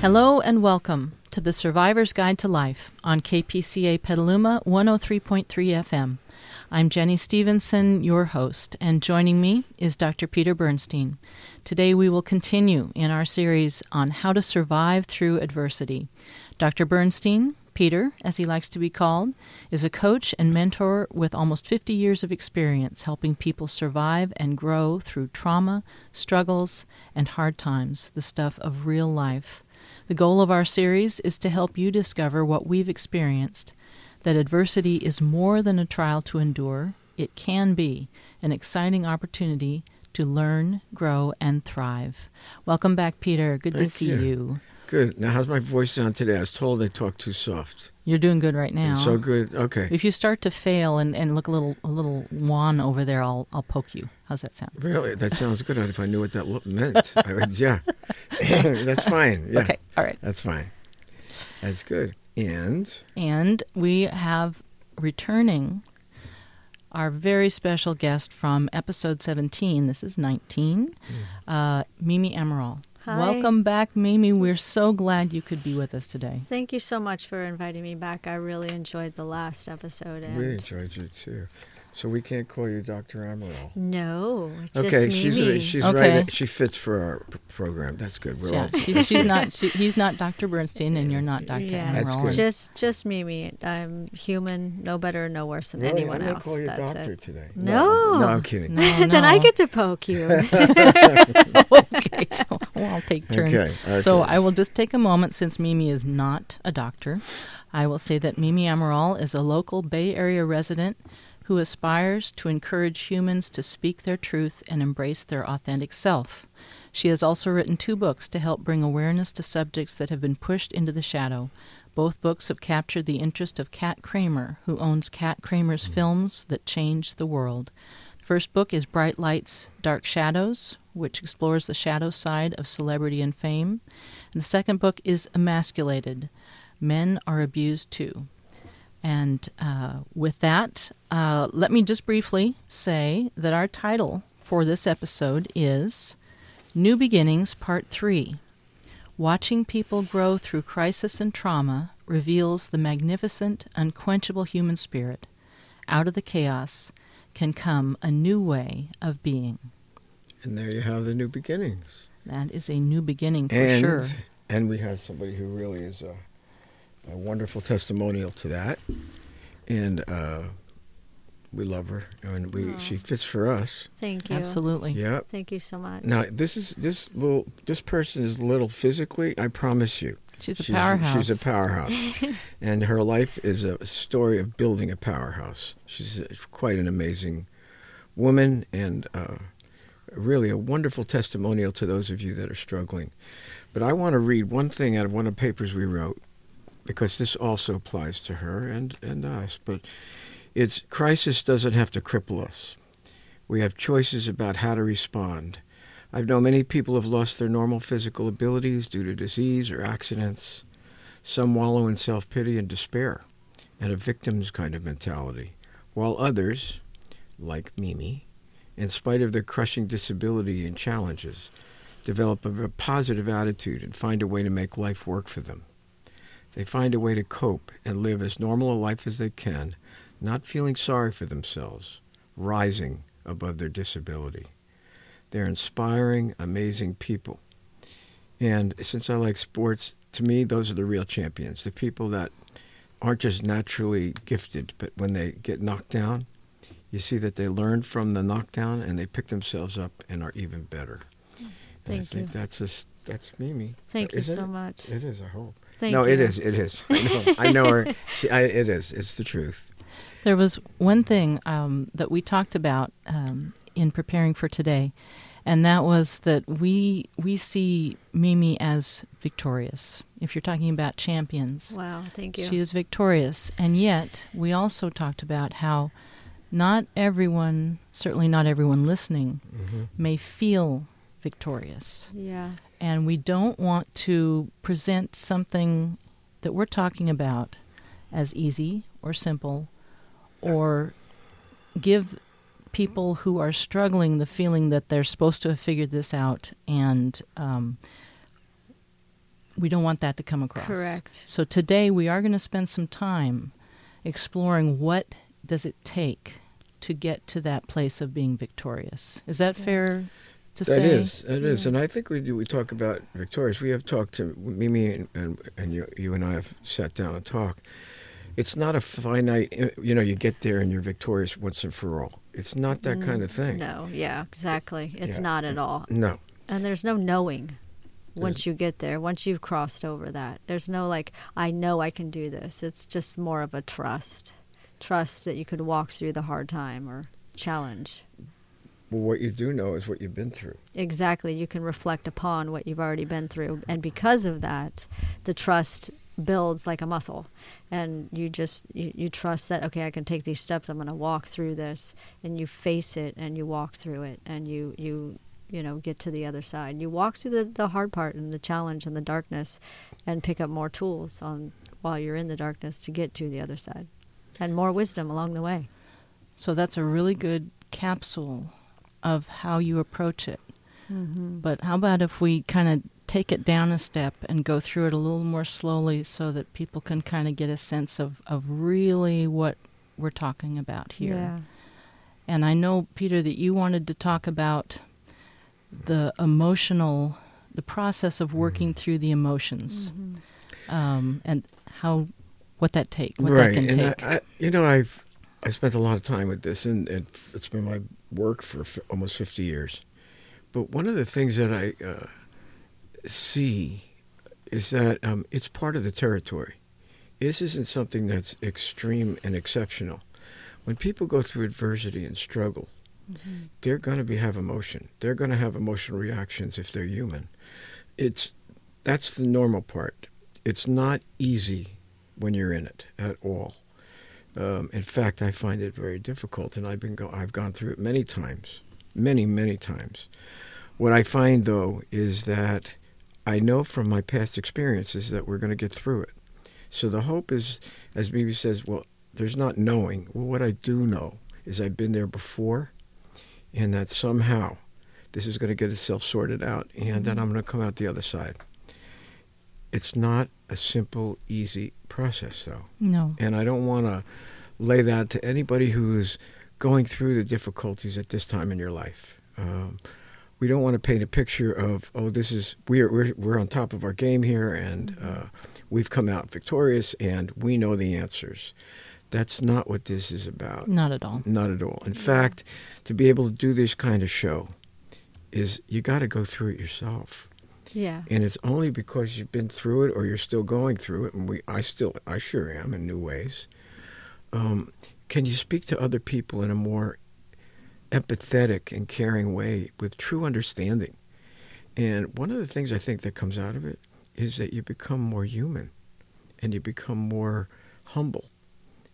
Hello and welcome to The Survivor's Guide to Life on KPCA Petaluma 103.3 FM. I'm Jenny Stevenson, your host, and joining me is Dr. Peter Bernstein. Today we will continue in our series on how to survive through adversity. Dr. Bernstein, Peter, as he likes to be called, is a coach and mentor with almost 50 years of experience helping people survive and grow through trauma, struggles, and hard times, the stuff of real life. The goal of our series is to help you discover what we've experienced, that adversity is more than a trial to endure. It can be an exciting opportunity to learn, grow, and thrive. Welcome back, Peter. Good to see you. Good. Now, how's my voice sound today? I was told I talked too soft. You're doing good right now. It's so good. Okay. If you start to fail and look a little wan over there, I'll poke you. How's that sound? Really? That sounds good. If I knew what that meant, I would. Yeah. That's fine. Yeah. Okay. All right. That's fine. That's good. And we have returning our very special guest from episode 17. This is 19. Mimi Amaral. Hi. Welcome back, Mimi. We're so glad you could be with us today. Thank you so much for inviting me back. I really enjoyed the last episode. And we enjoyed you, too. So we can't call you Dr. Amaral. No, it's okay, just Mimi. She's okay. Right. She fits for our program. That's good. We're all she's not. He's not Dr. Bernstein, and you're not Dr. Amaral. That's good. Just Mimi. I'm human, no better, no worse than anyone else. I didn't call you doctor today. No, I'm kidding. No. Then I get to poke you. Okay. Well, I'll take turns. Okay. So I will just take a moment, since Mimi is not a doctor. I will say that Mimi Amaral is a local Bay Area resident who aspires to encourage humans to speak their truth and embrace their authentic self. She has also written two books to help bring awareness to subjects that have been pushed into the shadow. Both books have captured the interest of Kat Kramer, who owns Kat Kramer's Films That Change the World. The first book is Bright Lights, Dark Shadows, which explores the shadow side of celebrity and fame. And the second book is Emasculated, Men Are Abused Too. And with that, let me just briefly say that our title for this episode is New Beginnings Part 3. Watching people grow through crisis and trauma reveals the magnificent, unquenchable human spirit. Out of the chaos can come a new way of being. And there you have the new beginnings. That is a new beginning for sure. And we have somebody who really is a wonderful testimonial to that, and we love her, and she fits for us. Thank you. Absolutely. Yeah. Thank you so much. Now this person is little physically. I promise you, she's a powerhouse. She's a powerhouse, and her life is a story of building a powerhouse. She's quite an amazing woman, and really a wonderful testimonial to those of you that are struggling. But I want to read one thing out of one of the papers we wrote, because this also applies to her and us. But it's, crisis doesn't have to cripple us. We have choices about how to respond. I've known many people have lost their normal physical abilities due to disease or accidents. Some wallow in self-pity and despair and a victim's kind of mentality, while others, like Mimi, in spite of their crushing disability and challenges, develop a positive attitude and find a way to make life work for them. They find a way to cope and live as normal a life as they can, not feeling sorry for themselves, rising above their disability. They're inspiring, amazing people. And since I like sports, to me, those are the real champions, the people that aren't just naturally gifted, but when they get knocked down, you see that they learn from the knockdown and they pick themselves up and are even better. Thank you. I think that's Mimi. Thank you so much. It is, I hope. No, it is. It is. I know her. It is. It's the truth. There was one thing that we talked about in preparing for today, and that was that we see Mimi as victorious. If you're talking about champions. Wow, thank you. She is victorious. And yet we also talked about how not everyone, certainly not everyone listening, may feel victorious. Yeah. And we don't want to present something that we're talking about as easy or simple, or give people who are struggling the feeling that they're supposed to have figured this out and We don't want that to come across. Correct. So today we are going to spend some time exploring what does it take to get to that place of being victorious. Is that fair to say? That is. And I think we talk about victorious. We have talked to Mimi and you and I have sat down and talked. It's not a finite, you get there and you're victorious once and for all. It's not that kind of thing. No, yeah, exactly. It's not at all. No. And there's no knowing once you get there, once you've crossed over that. There's no I know I can do this. It's just more of a trust that you could walk through the hard time or challenge. Well, what you do know is what you've been through. Exactly. You can reflect upon what you've already been through. And because of that, the trust builds like a muscle, and you trust that, okay, I can take these steps, I'm going to walk through this, and you face it and you walk through it and you get to the other side. You walk through the hard part and the challenge and the darkness and pick up more tools while you're in the darkness to get to the other side, and more wisdom along the way. So that's a really good capsule of how you approach it. Mm-hmm. But how about if we kind of take it down a step and go through it a little more slowly so that people can kind of get a sense of really what we're talking about here. Yeah. And I know, Peter, that you wanted to talk about the process of working through the emotions, and what that take, what that can and take. I spent a lot of time with this, and it's been my work for almost 50 years. But one of the things that I see is that it's part of the territory. This isn't something that's extreme and exceptional. When people go through adversity and struggle, they're going to have emotion. They're going to have emotional reactions if they're human. That's the normal part. It's not easy when you're in it at all. In fact, I find it very difficult, and I've gone through it many times, many, many times. What I find, though, is that I know from my past experiences that we're going to get through it. So the hope is, as Mimi says, well, there's not knowing. Well, what I do know is I've been there before, and that somehow this is going to get itself sorted out, and then I'm going to come out the other side. It's not a simple, easy process, though. No. And I don't want to lay that to anybody who's going through the difficulties at this time in your life. We don't want to paint a picture of, we're on top of our game here, and we've come out victorious, and we know the answers. That's not what this is about. Not at all. Not at all. In fact, to be able to do this kind of show is you got to go through it yourself. Yeah. And it's only because you've been through it or you're still going through it, and I sure am in new ways. Can you speak to other people in a more empathetic and caring way with true understanding? And one of the things I think that comes out of it is that you become more human and you become more humble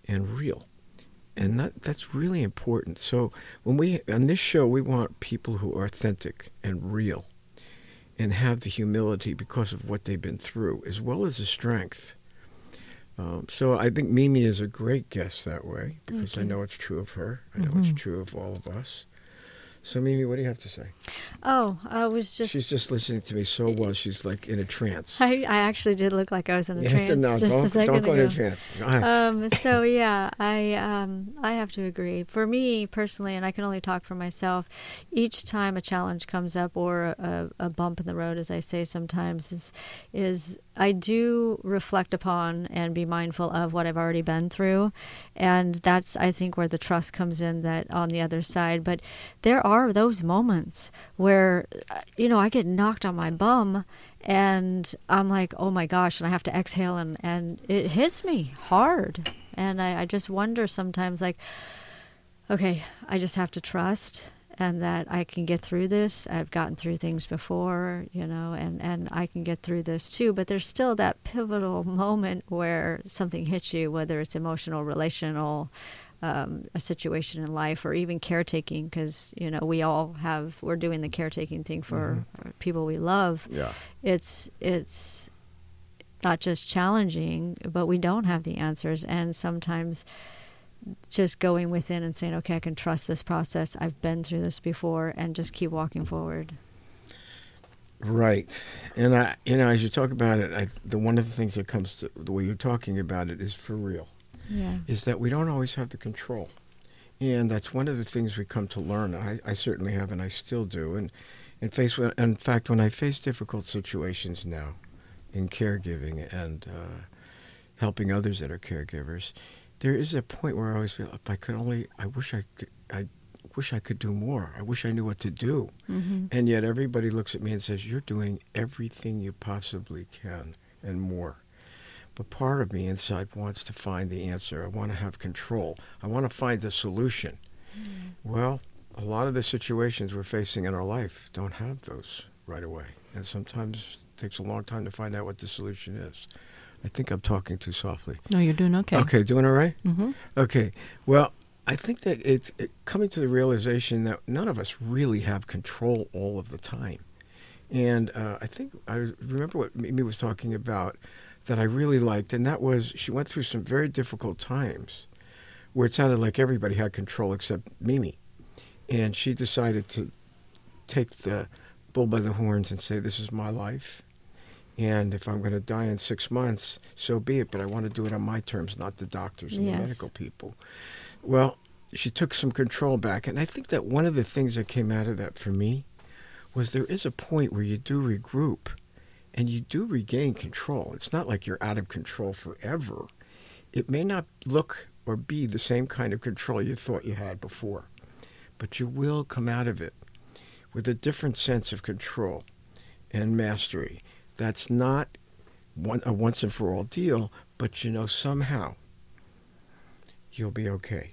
and real. And that's really important. So on this show, we want people who are authentic and real and have the humility because of what they've been through, as well as the strength. So I think Mimi is a great guest that way, because I know it's true of her. I know it's true of all of us. So, Mimi, what do you have to say? Oh, I was just... She's just listening to me so well, she's like in a trance. I actually did look like I was in a trance. No, just a second ago. Don't go in a trance. I have to agree. For me, personally, and I can only talk for myself, each time a challenge comes up or a bump in the road, as I say sometimes, is I do reflect upon and be mindful of what I've already been through. And that's, I think, where the trust comes in, that on the other side. But there are those moments where, I get knocked on my bum and I'm like, oh my gosh, and I have to exhale and it hits me hard. And I just wonder sometimes, okay, I just have to trust and that I can get through this. I've gotten through things before, and I can get through this too. But there's still that pivotal moment where something hits you, whether it's emotional, relational, a situation in life, or even caretaking, because, we're doing the caretaking thing for people we love. Yeah. It's not just challenging, but we don't have the answers. And sometimes just going within and saying, okay, I can trust this process. I've been through this before, and just keep walking forward. Right. And I, you know, as you talk about it, the one of the things that comes to the way you're talking about it is for real. Yeah. Is that we don't always have the control. And that's one of the things we come to learn. I certainly have, and I still do. In fact, when I face difficult situations now in caregiving and helping others that are caregivers, there is a point where I always feel, if I could only, I wish I could do more. I wish I knew what to do. Mm-hmm. And yet everybody looks at me and says, you're doing everything you possibly can and more. But part of me inside wants to find the answer. I want to have control. I want to find the solution. Mm-hmm. Well, a lot of the situations we're facing in our life don't have those right away. And sometimes it takes a long time to find out what the solution is. I think I'm talking too softly. No, you're doing okay. Okay, doing all right? Mm-hmm. Okay. Well, I think that it's coming to the realization that none of us really have control all of the time. And I think I remember what Mimi was talking about that I really liked, and that was she went through some very difficult times where it sounded like everybody had control except Mimi. And she decided to take the bull by the horns and say, this is my life. And if I'm going to die in 6 months, so be it. But I want to do it on my terms, not the doctors and the medical people. Well, she took some control back. And I think that one of the things that came out of that for me was there is a point where you do regroup and you do regain control. It's not like you're out of control forever. It may not look or be the same kind of control you thought you had before, but you will come out of it with a different sense of control and mastery. That's not a once-and-for-all deal, but, you know, somehow you'll be okay.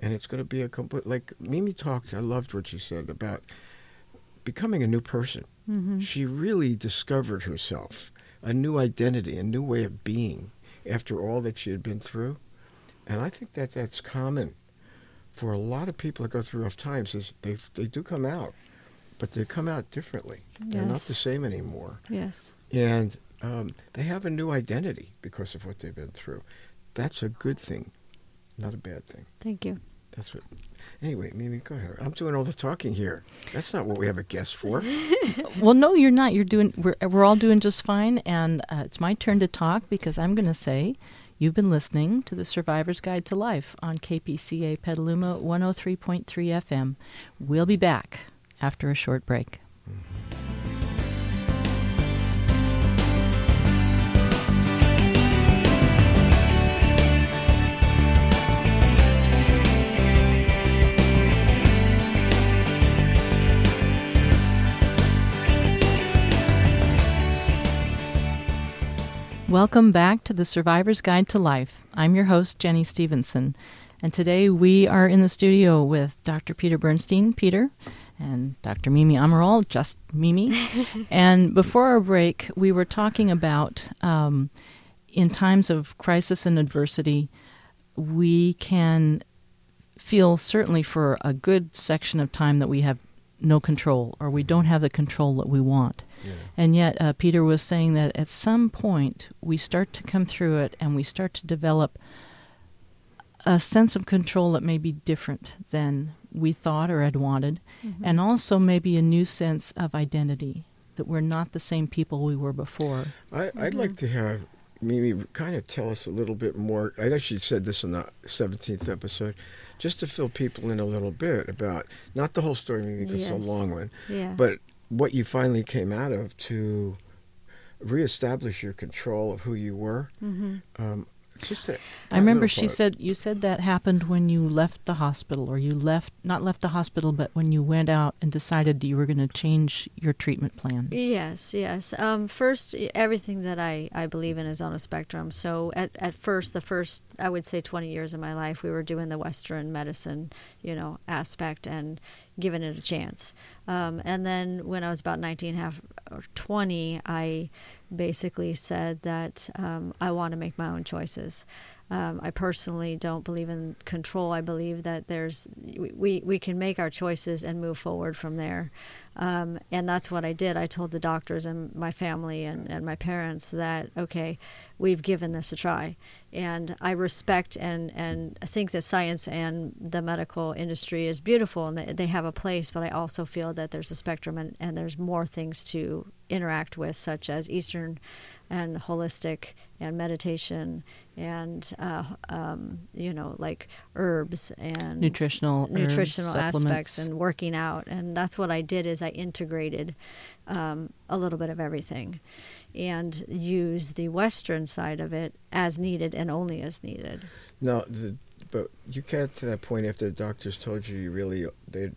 And it's going to be a complete, like Mimi talked, I loved what she said about becoming a new person. Mm-hmm. She really discovered herself, a new identity, a new way of being after all that she had been through. And I think that that's common for a lot of people that go through rough times is they do come out, but they come out differently. Yes. They're not the same anymore. Yes. And they have a new identity because of what they've been through. That's a good thing, not a bad thing. Thank you. That's what. Anyway, Mimi, go ahead. I'm doing all the talking here. That's not what we have a guest for. Well, no, you're not. You're doing. We're all doing just fine, and it's my turn to talk because I'm going to say, you've been listening to The Survivor's Guide to Life on KPCA Petaluma 103.3 FM. We'll be back after a short break. Welcome back to The Survivor's Guide to Life. I'm your host, Jenny Stevenson, and today we are in the studio with Dr. Peter Bernstein, Peter, and Dr. Mimi Amaral, just Mimi. And before our break, we were talking about in times of crisis and adversity, we can feel certainly for a good section of time that we have no control, or we don't have the control that we want. Yeah. And yet Peter was saying that at some point we start to come through it and we start to develop a sense of control that may be different than we thought or had wanted, mm-hmm. and also maybe a new sense of identity, that we're not the same people we were before. I'd like to have Mimi kind of tell us a little bit more. I actually said this in the 17th episode, just to fill people in a little bit about, not the whole story, Mimi, because it's a long one, but what you finally came out of to reestablish your control of who you were. Mm-hmm. I remember she said, you said that happened when you left the hospital, or you not left the hospital, but when you went out and decided you were going to change your treatment plan. Yes. First, everything that I believe in is on a spectrum. So at first, I would say 20 years of my life, we were doing the Western medicine, aspect and giving it a chance. And then when I was about 19, half or 20, I basically said that I want to make my own choices. I personally don't believe in control. I believe that we can make our choices and move forward from there. And that's what I did. I told the doctors and my family and my parents that, okay, we've given this a try. And I respect and think that science and the medical industry is beautiful and they have a place, but I also feel that there's a spectrum and there's more things to interact with, such as Eastern and holistic and meditation and, like herbs and nutritional aspects and working out. And that's what I did is I integrated a little bit of everything and use the Western side of it as needed and only as needed. No, but you got to that point after the doctors told you that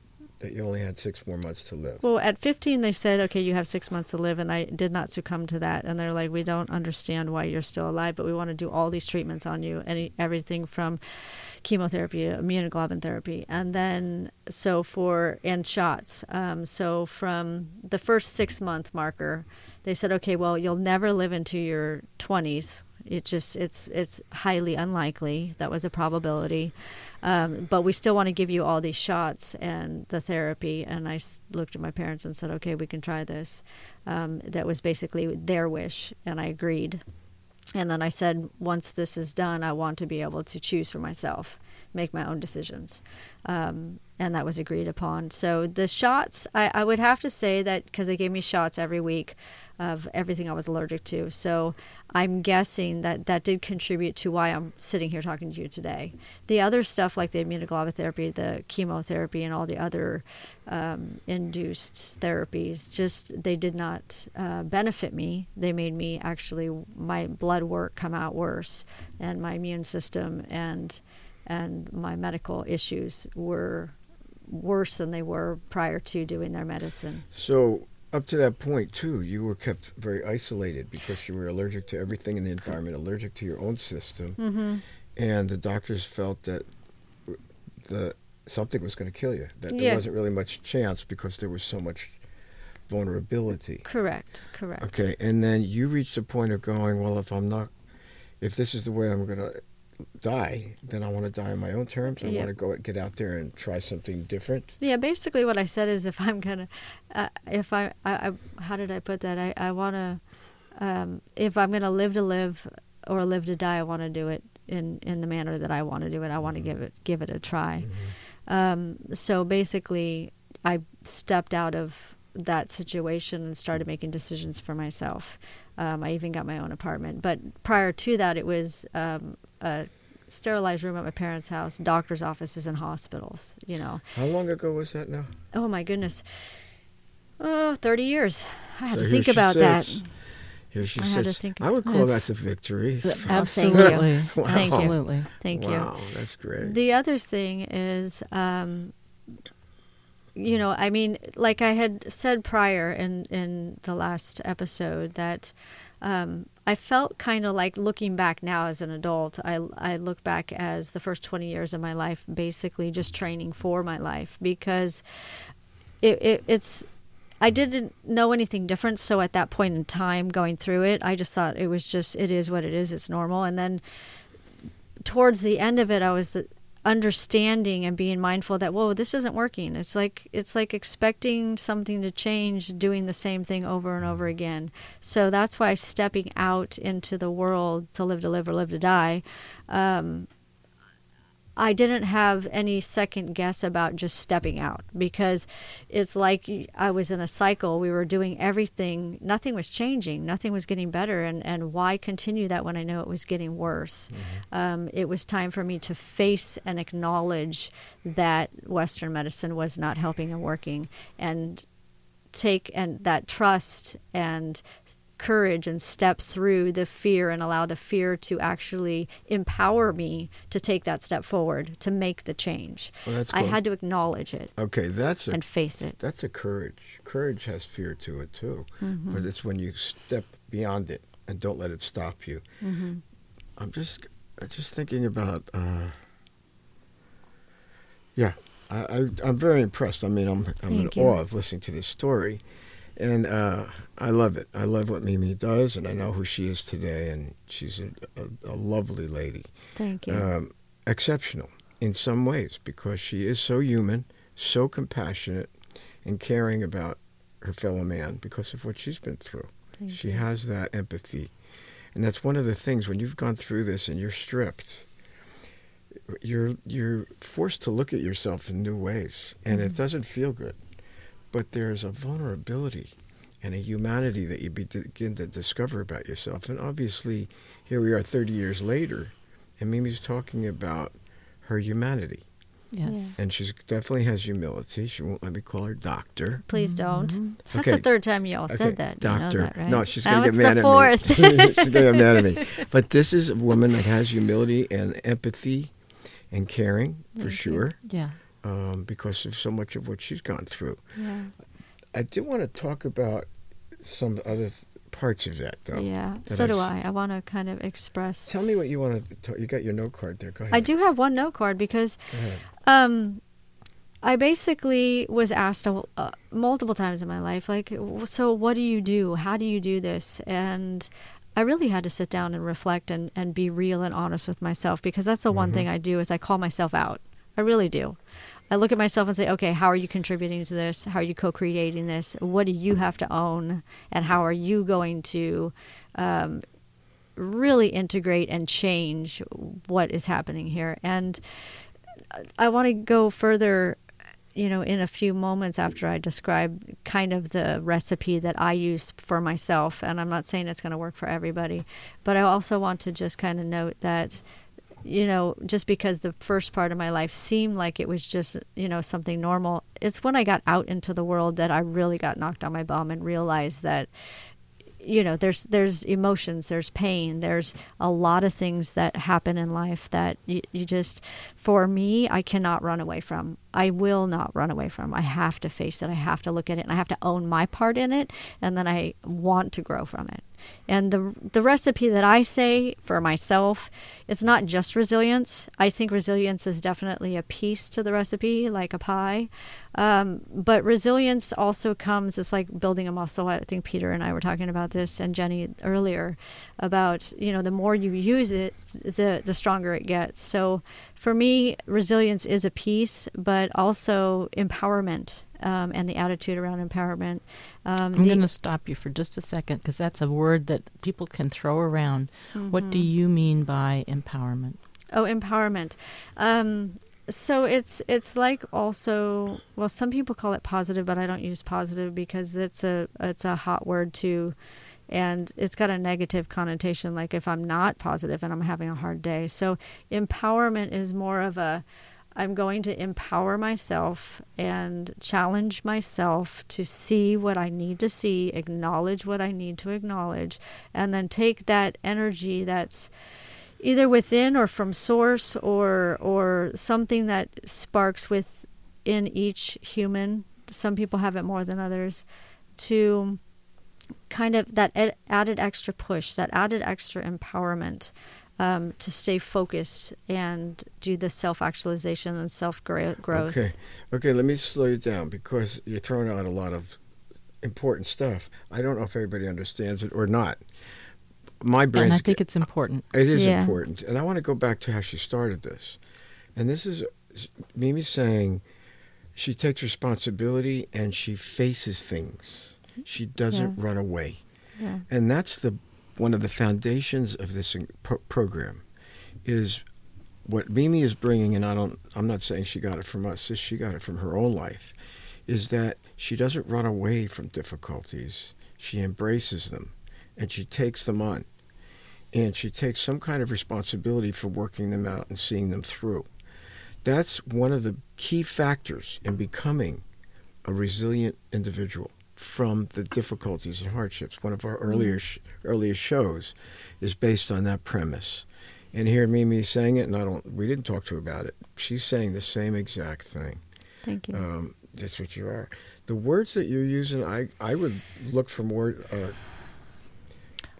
you only had 6 more months to live. Well, at 15, they said, okay, you have 6 months to live, and I did not succumb to that. And they're like, we don't understand why you're still alive, but we want to do all these treatments on you, everything from chemotherapy, immunoglobulin therapy, and then and shots. So from the first 6 month marker, they said, okay, well, you'll never live into your 20s. It's highly unlikely. That was a probability. But we still want to give you all these shots and the therapy. And I looked at my parents and said, okay, we can try this. That was basically their wish. And I agreed. And then I said, once this is done, I want to be able to choose for myself, make my own decisions. And that was agreed upon. So the shots, I would have to say that because they gave me shots every week of everything I was allergic to. So I'm guessing that did contribute to why I'm sitting here talking to you today. The other stuff like the immunoglobulin therapy, the chemotherapy, and all the other induced therapies, just they did not benefit me. They made me actually, my blood work come out worse and my immune system and my medical issues were worse than they were prior to doing their medicine. So up to that point, too, you were kept very isolated because you were allergic to everything in the environment, allergic to your own system, mm-hmm. and the doctors felt that something was going to kill you, that there wasn't really much chance because there was so much vulnerability. Correct. Okay, and then you reached the point of going, well, if this is the way I'm going to die, then I want to die on my own terms. I want to get out there and try something different. Yeah, basically what I said is if I'm going to, how did I put that? I want to, if I'm going to live or live to die, I want to do it in the manner that I want to do it. I want to give it a try. Mm-hmm. So basically I stepped out of that situation and started making decisions for myself. I even got my own apartment. But prior to that, it was a sterilized room at my parents' house, doctor's offices, and hospitals, you know. How long ago was that now? Oh, my goodness. 30 years. I had to think about that. Here she sits. I would call that a victory. Absolutely. Thank you. Wow. Absolutely. Thank you. Wow, that's great. The other thing is... you know, I mean, like I had said prior in the last episode that I felt kind of like looking back now as an adult, I look back as the first 20 years of my life, basically just training for my life because it's I didn't know anything different. So at that point in time going through it, I just thought it was just, it is what it is. It's normal. And then towards the end of it, I was understanding and being mindful that whoa, this isn't working. It's like expecting something to change, doing the same thing over and over again. So that's why stepping out into the world to live or live to die, I didn't have any second guess about just stepping out because it's like I was in a cycle. We were doing everything. Nothing was changing. Nothing was getting better. And why continue that when I know it was getting worse? Mm-hmm. It was time for me to face and acknowledge that Western medicine was not helping and working and take and that trust and courage and step through the fear and allow the fear to actually empower me to take that step forward, to make the change. Well, that's cool. I had to acknowledge it. Okay, and face it. That's a courage. Courage has fear to it too, mm-hmm. but it's when you step beyond it and don't let it stop you. Mm-hmm. I'm just thinking about. I'm very impressed. I mean, I'm in awe of listening to this story. And I love it. I love what Mimi does, and I know who she is today, and she's a lovely lady. Thank you. Exceptional in some ways because she is so human, so compassionate, and caring about her fellow man because of what she's been through. She has that empathy. And that's one of the things, when you've gone through this and you're stripped, you're forced to look at yourself in new ways. And it doesn't feel good. But there's a vulnerability and a humanity that you begin to discover about yourself. And obviously, here we are 30 years later, and Mimi's talking about her humanity. Yes. And she definitely has humility. She won't let me call her doctor. Please don't. Mm-hmm. That's the third time y'all said that. Doctor. You know that, right? No, she's going to get mad at me. She's going to get mad at me. But this is a woman that has humility and empathy and caring, for sure. Yeah. Because of so much of what she's gone through. Yeah. I do want to talk about some other parts of that, though. Yeah, so do I. I want to kind of express. Tell me what you want to talk. You got your note card there. Go ahead. I do have one note card because I basically was asked multiple times in my life, like, so what do you do? How do you do this? And I really had to sit down and reflect and be real and honest with myself, because that's the one thing I do is I call myself out. I really do. I look at myself and say, okay, how are you contributing to this? How are you co-creating this? What do you have to own? And how are you going to really integrate and change what is happening here? And I want to go further, you know, in a few moments after I describe kind of the recipe that I use for myself. And I'm not saying it's going to work for everybody, but I also want to just kind of note that, you know, just because the first part of my life seemed like it was just, you know, something normal, it's when I got out into the world that I really got knocked on my bum and realized that, you know, there's emotions, there's pain, there's a lot of things that happen in life that you just, for me, I cannot run away from. I will not run away from. I have to face it. I have to look at it, and I have to own my part in it, and then I want to grow from it. And the recipe that I say for myself, it's not just resilience. I think resilience is definitely a piece to the recipe, like a pie. But resilience also comes, it's like building a muscle. I think Peter and I were talking about this, and Jenny earlier, about, you know, the more you use it, the stronger it gets. So for me, resilience is a piece, but also empowerment. And the attitude around empowerment. I'm going to stop you for just a second, because that's a word that people can throw around. Mm-hmm. What do you mean by empowerment? Oh, empowerment. So it's like also, well, some people call it positive, but I don't use positive because it's a hot word too, and it's got a negative connotation, like if I'm not positive and I'm having a hard day. So empowerment is more of a, I'm going to empower myself and challenge myself to see what I need to see, acknowledge what I need to acknowledge, and then take that energy that's either within or from source or something that sparks within each human. Some people have it more than others, to kind of that added extra push, that added extra empowerment. To stay focused and do the self-actualization and self-growth. Okay, let me slow you down, because you're throwing out a lot of important stuff. I don't know if everybody understands it or not. My brain. And I think it's important. It is important. And I want to go back to how she started this. And this is Mimi saying she takes responsibility and she faces things. She doesn't run away. Yeah. And that's one of the foundations of this program is what Mimi is bringing, and I'm not saying she got it from us, she got it from her own life, is that she doesn't run away from difficulties. She embraces them, and she takes them on, and she takes some kind of responsibility for working them out and seeing them through. That's one of the key factors in becoming a resilient individual from the difficulties and hardships. One of our earlier shows is based on that premise. And here Mimi is saying it, and we didn't talk to her about it. She's saying the same exact thing. Thank you. That's what you are. The words that you're using, I would look for more.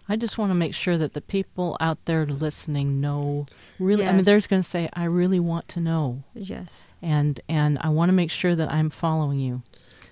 I just want to make sure that the people out there listening know. Really, yes. I mean, they're going to say, I really want to know. Yes. And I want to make sure that I'm following you.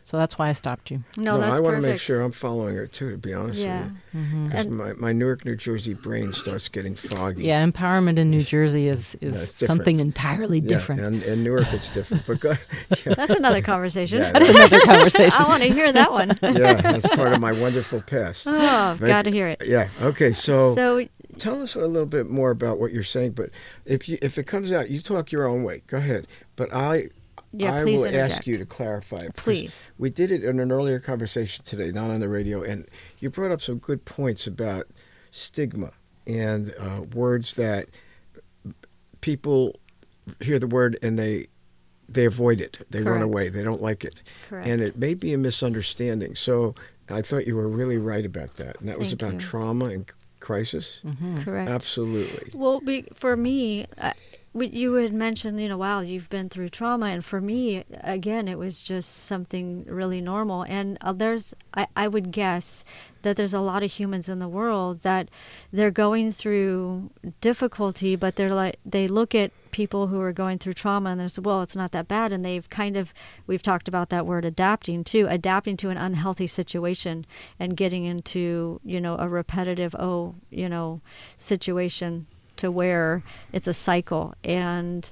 So that's why I stopped you. No, that's perfect. I want to make sure I'm following her, too, to be honest with you. Because my Newark, New Jersey brain starts getting foggy. Yeah, empowerment in New Jersey is something entirely different. Yeah, and in Newark it's different. But that's another conversation. Yeah, that's another conversation. I want to hear that one. Yeah, that's part of my wonderful past. Oh, I've got to hear it. Yeah, okay, so tell us a little bit more about what you're saying, but if it comes out, you talk your own way. Go ahead. But I will ask you to clarify. Please. We did it in an earlier conversation today, not on the radio, and you brought up some good points about stigma and words that people hear the word and they avoid it. They run away. They don't like it. Correct. And it may be a misunderstanding. So I thought you were really right about that, and that was about trauma and crisis. Mm-hmm. Correct. Absolutely. Well, for me, you had mentioned, wow, you've been through trauma. And for me, again, it was just something really normal. And I would guess that there's a lot of humans in the world that they're going through difficulty, but they look at people who are going through trauma and they say, well, it's not that bad. And we've talked about that word adapting to an unhealthy situation and getting into, a repetitive, situation to where it's a cycle. And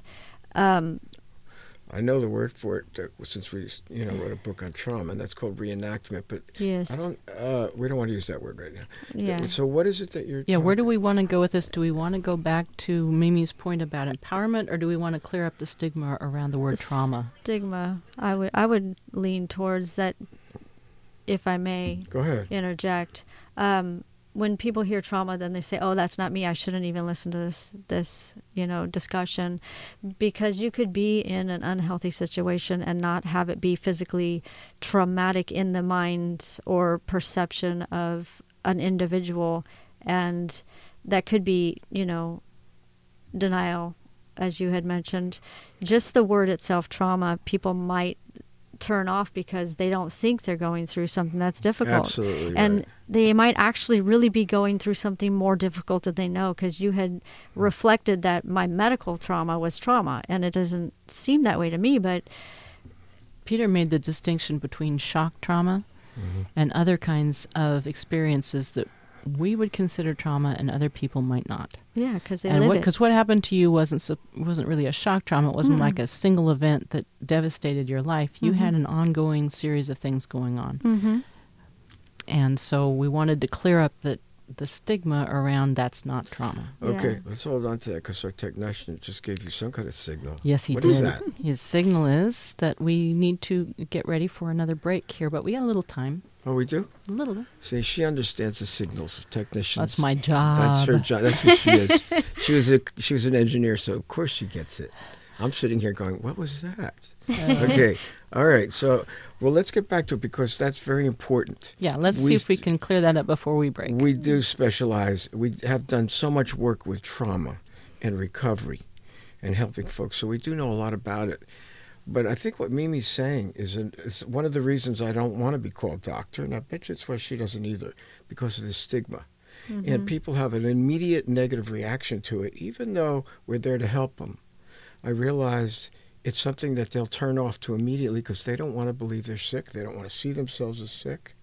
I know the word for it since we wrote a book on trauma, and that's called reenactment, but we don't want to use that word right now. Yeah. So what is it that you're where do we want to go with this? Do we want to go back to Mimi's point about empowerment, or do we want to clear up the stigma around the word trauma? Stigma. I would lean towards that, if I may. Go ahead. Interject. When people hear trauma, then they say, oh, that's not me. I shouldn't even listen to this, discussion, because you could be in an unhealthy situation and not have it be physically traumatic in the mind or perception of an individual. And that could be, denial, as you had mentioned. Just the word itself, trauma, people might turn off because they don't think they're going through something that's difficult. Absolutely. And they might actually really be going through something more difficult than they know, because you had reflected that my medical trauma was trauma, and it doesn't seem that way to me. But Peter made the distinction between shock trauma and other kinds of experiences that we would consider trauma and other people might not. Yeah, because they live it. Because what happened to you wasn't really a shock trauma. It wasn't like a single event that devastated your life. You had an ongoing series of things going on. Mm-hmm. And so we wanted to clear up the stigma around that's not trauma. Okay, let's hold on to that, because our technician just gave you some kind of signal. Yes, he did. What is that? His signal is that we need to get ready for another break here, but we got a little time. Oh, we do? A little bit. See, she understands the signals of technicians. That's my job. That's her job. That's what she is. She was an engineer, so of course she gets it. I'm sitting here going, what was that? Okay. All right. So, let's get back to it, because that's very important. Yeah. Let's see if we can clear that up before we break. We do specialize. We have done so much work with trauma and recovery and helping folks. So we do know a lot about it. But I think what Mimi's saying is one of the reasons I don't want to be called doctor, and I bet you it's why she doesn't either, because of the stigma. Mm-hmm. And people have an immediate negative reaction to it, even though we're there to help them. I realized it's something that they'll turn off to immediately because they don't want to believe they're sick. They don't want to see themselves as sick.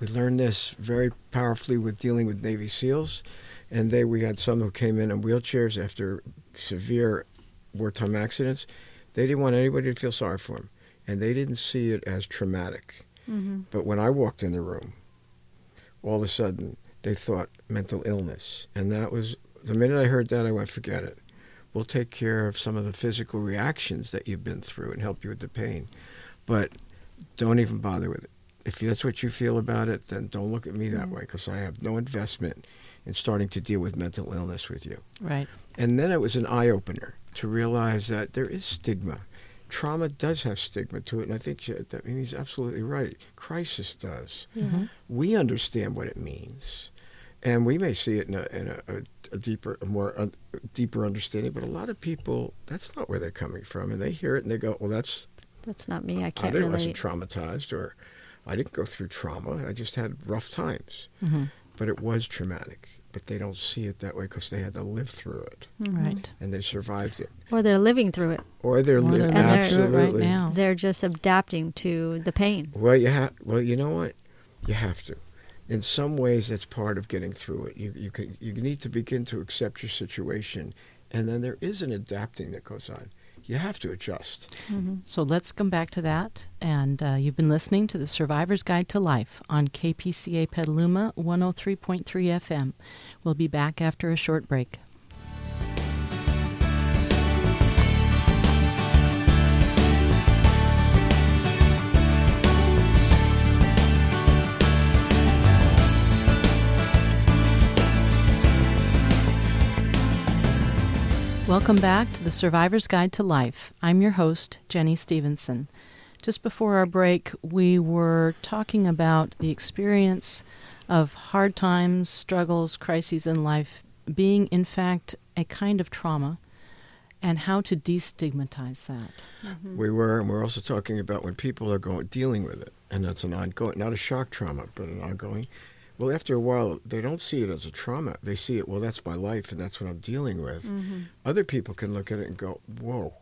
We learned this very powerfully with dealing with Navy SEALs, and we had some who came in wheelchairs after severe wartime accidents. They didn't want anybody to feel sorry for them, and they didn't see it as traumatic. Mm-hmm. But when I walked in the room, all of a sudden they thought mental illness, and that was the minute I heard that I went, forget it. We'll take care of some of the physical reactions that you've been through and help you with the pain, but don't even bother with it. If that's what you feel about it, then don't look at me that way, because I have no investment in starting to deal with mental illness with you. Right. And then it was an eye-opener to realize that there is stigma. Trauma does have stigma to it, and I think that Mimi's absolutely right. Crisis does. Mm-hmm. We understand what it means, and we may see it in a deeper understanding, but a lot of people, that's not where they're coming from, and they hear it and they go, well, that's not me. I can't relate. I wasn't traumatized, or I didn't go through trauma. I just had rough times, but it was traumatic. but they don't see it that way because they had to live through it. Right. And they survived it. Or they're living through it. Or they're living through it right now. They're just adapting to the pain. Well, you know what? You have to. In some ways, that's part of getting through it. You need to begin to accept your situation, and then there is an adapting that goes on. You have to adjust. Mm-hmm. So let's come back to that. And you've been listening to The Survivor's Guide to Life on KPCA Petaluma 103.3 FM. We'll be back after a short break. Welcome back to The Survivor's Guide to Life. I'm your host, Jenny Stevenson. Just before our break, we were talking about the experience of hard times, struggles, crises in life being, in fact, a kind of trauma and how to destigmatize that. Mm-hmm. We're also talking about when people are dealing with it, and that's an ongoing, not a shock trauma, but an ongoing. Well, after a while, they don't see it as a trauma. They see it, well, that's my life, and that's what I'm dealing with. Mm-hmm. Other people can look at it and go, whoa,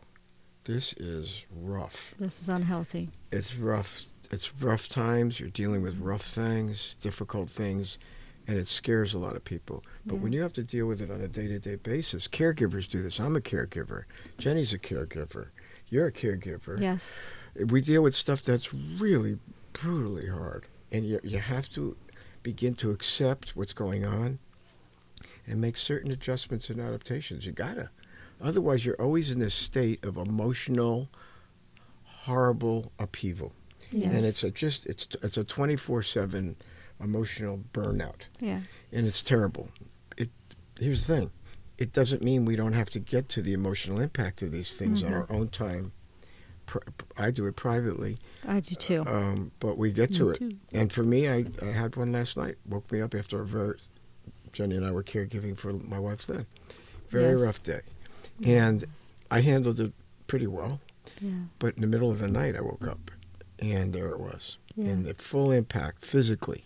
this is rough. This is unhealthy. It's rough. It's rough times. You're dealing with rough things, difficult things, and it scares a lot of people. But when you have to deal with it on a day-to-day basis, caregivers do this. I'm a caregiver. Jenny's a caregiver. You're a caregiver. Yes. We deal with stuff that's really brutally hard, and you have to begin to accept what's going on and make certain adjustments and adaptations. You gotta. Otherwise, you're always in this state of emotional, horrible upheaval. Yes. And it's a 24/7 emotional burnout. Yeah. And it's terrible. Here's the thing. It doesn't mean we don't have to get to the emotional impact of these things on our own time. I do it privately. I do too. But we get to it. Too. And for me, I had one last night. Woke me up after Jenny and I were caregiving for my wife then. Very rough day. Yeah. And I handled it pretty well. Yeah. But in the middle of the night, I woke up. And there it was. Yeah. And the full impact physically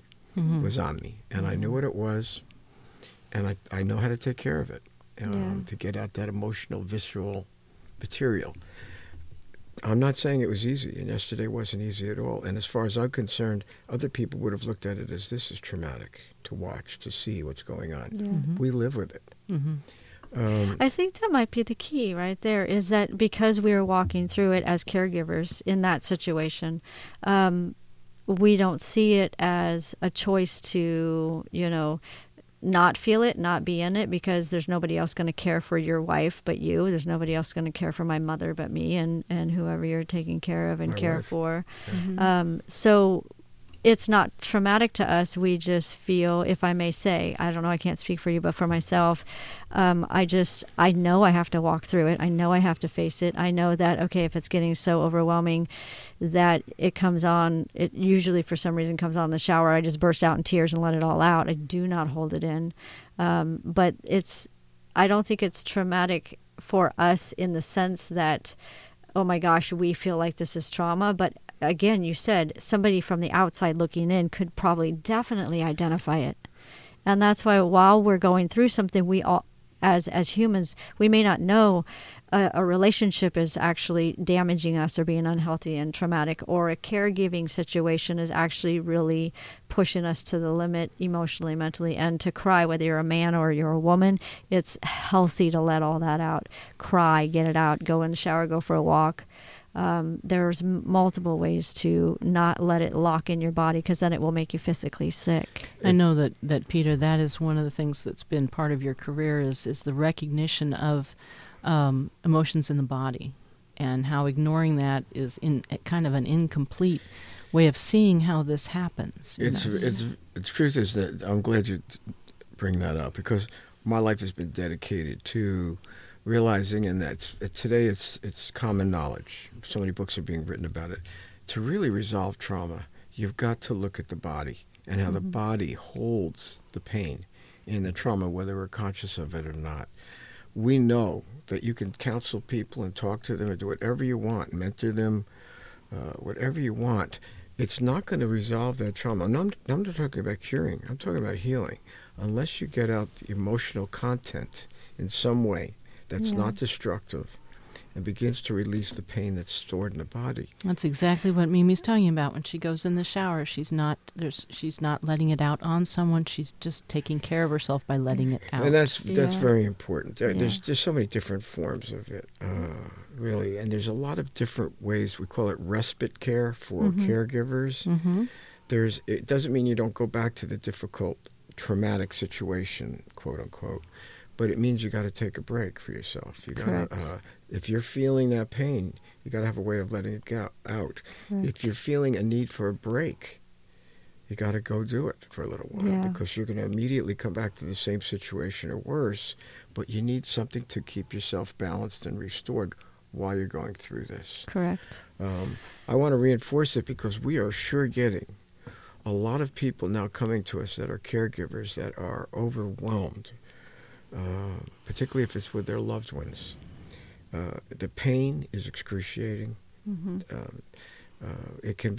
was on me. And I knew what it was. And I know how to take care of it. To get out that emotional, visceral material. I'm not saying it was easy, and yesterday wasn't easy at all. And as far as I'm concerned, other people would have looked at it as this is traumatic to watch, to see what's going on. Yeah. Mm-hmm. We live with it. Mm-hmm. I think that might be the key right there, is that because we are walking through it as caregivers in that situation, we don't see it as a choice to, not feel it, not be in it, because there's nobody else going to care for your wife but you. There's nobody else going to care for my mother but me and whoever you're taking care of and my care wife. For. Mm-hmm. So it's not traumatic to us. We just feel, if I may say, I don't know, I can't speak for you, but for myself, I know I have to walk through it. I know I have to face it. I know that, okay, if it's getting so overwhelming that it comes on, it usually for some reason comes on in the shower, I just burst out in tears and let it all out. I do not hold it in. But I don't think it's traumatic for us in the sense that, oh my gosh, we feel like this is trauma, but again, you said somebody from the outside looking in could probably definitely identify it. And that's why while we're going through something, we all, as humans, we may not know a relationship is actually damaging us or being unhealthy and traumatic, or a caregiving situation is actually really pushing us to the limit emotionally, mentally, and to cry, whether you're a man or you're a woman, it's healthy to let all that out. Cry, get it out, go in the shower, go for a walk. There's multiple ways to not let it lock in your body, because then it will make you physically sick. I know that Peter, that is one of the things that's been part of your career is the recognition of emotions in the body, and how ignoring that is in kind of an incomplete way of seeing how this happens. It's truth is that I'm glad you bring that up, because my life has been dedicated to realizing, and that's today it's common knowledge, so many books are being written about it, to really resolve trauma, you've got to look at the body and how the body holds the pain and the trauma, whether we're conscious of it or not. We know that you can counsel people and talk to them and do whatever you want, mentor them, whatever you want. It's not going to resolve that trauma. I'm not talking about curing. I'm talking about healing. unless you get out the emotional content in some way that's not destructive and begins to release the pain that's stored in the body. That's exactly what Mimi's talking about. When she goes in the shower, she's not letting it out on someone. She's just taking care of herself by letting it out. And that's very important. There's so many different forms of it, really. And there's a lot of different ways. We call it respite care for caregivers. Mm-hmm. It doesn't mean you don't go back to the difficult, traumatic situation, quote unquote. But it means you got to take a break for yourself. You got to, if you're feeling that pain, you got to have a way of letting it go out. Right. If you're feeling a need for a break, you got to go do it for a little while because you're going to immediately come back to the same situation or worse. But you need something to keep yourself balanced and restored while you're going through this. Correct. I want to reinforce it because we are sure getting a lot of people now coming to us that are caregivers that are overwhelmed. Particularly if it's with their loved ones. The pain is excruciating. Mm-hmm. It can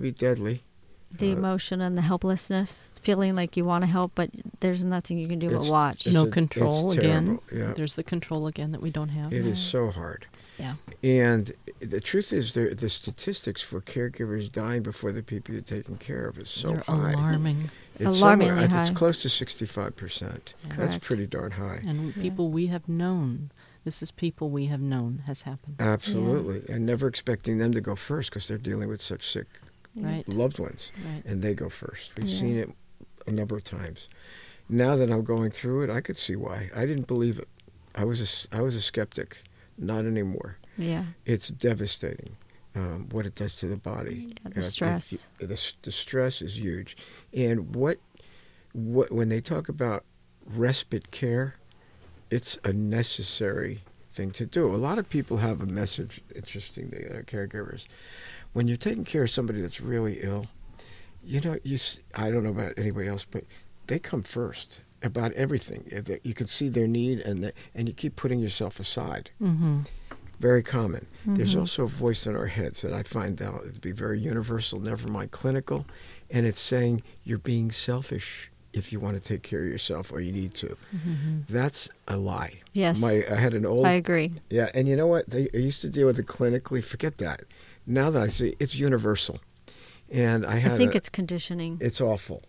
be deadly. The emotion and the helplessness, feeling like you want to help, but there's nothing you can do but watch. No control again. Yeah. There's the control again that we don't have. It is so hard. Yeah. And the truth is, the statistics for caregivers dying before the people you're taking care of is so high. Alarming. It's alarmingly high. It's close to 65%. Yeah. That's pretty darn high. And people we have known, this is people we have known has happened. Absolutely. Yeah. And never expecting them to go first because they're dealing with such sick loved ones. Right. And they go first. We've seen it a number of times. Now that I'm going through it, I could see why. I didn't believe it. I was a skeptic. Not anymore. Yeah. It's devastating. What it does to the body. Yeah, the stress. The stress is huge. And what when they talk about respite care, it's a necessary thing to do. A lot of people have a message, interestingly, that are caregivers. When you're taking care of somebody that's really ill, I don't know about anybody else, but they come first about everything. You can see their need, and you keep putting yourself aside. Mm-hmm. Very common. Mm-hmm. There's also a voice in our heads that I find out to be very universal, never mind clinical, and it's saying you're being selfish if you want to take care of yourself or you need to. Mm-hmm. That's a lie. Yes. I had an old... I agree. Yeah, and you know what? I used to deal with it clinically. Forget that. Now that I see, it's universal. And I think it's conditioning. It's awful.